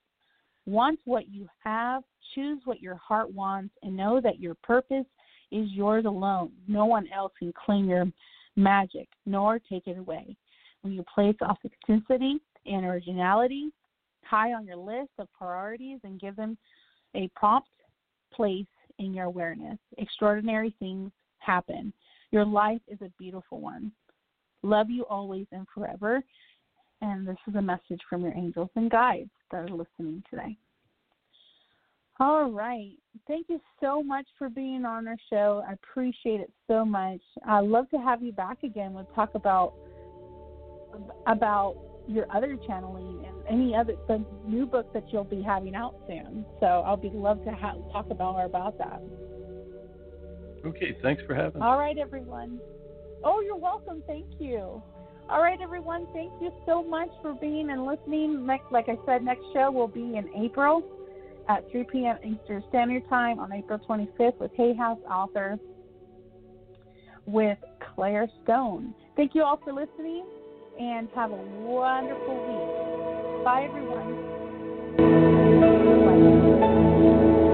Want what you have, choose what your heart wants, and know that your purpose is yours alone. No one else can claim your magic, nor take it away. When you place authenticity and originality high on your list of priorities and give them a prompt place in your awareness, extraordinary things happen. Your life is a beautiful one. Love you always and forever. And this is a message from your angels and guides that are listening today. All right. Thank you so much for being on our show. I appreciate it so much. I'd love to have you back again. We'll talk about about your other channeling and any other, the new book that you'll be having out soon. So I'll be love to ha- talk about more about that. Okay, thanks for having me. All right, everyone. Oh, you're welcome. Thank you. All right, everyone. Thank you so much for being and listening. Next, like I said, next show will be in April at three p.m. Eastern Standard Time on April twenty-fifth with Hay House Author with Claire Stone. Thank you all for listening, and have a wonderful week. Bye, everyone.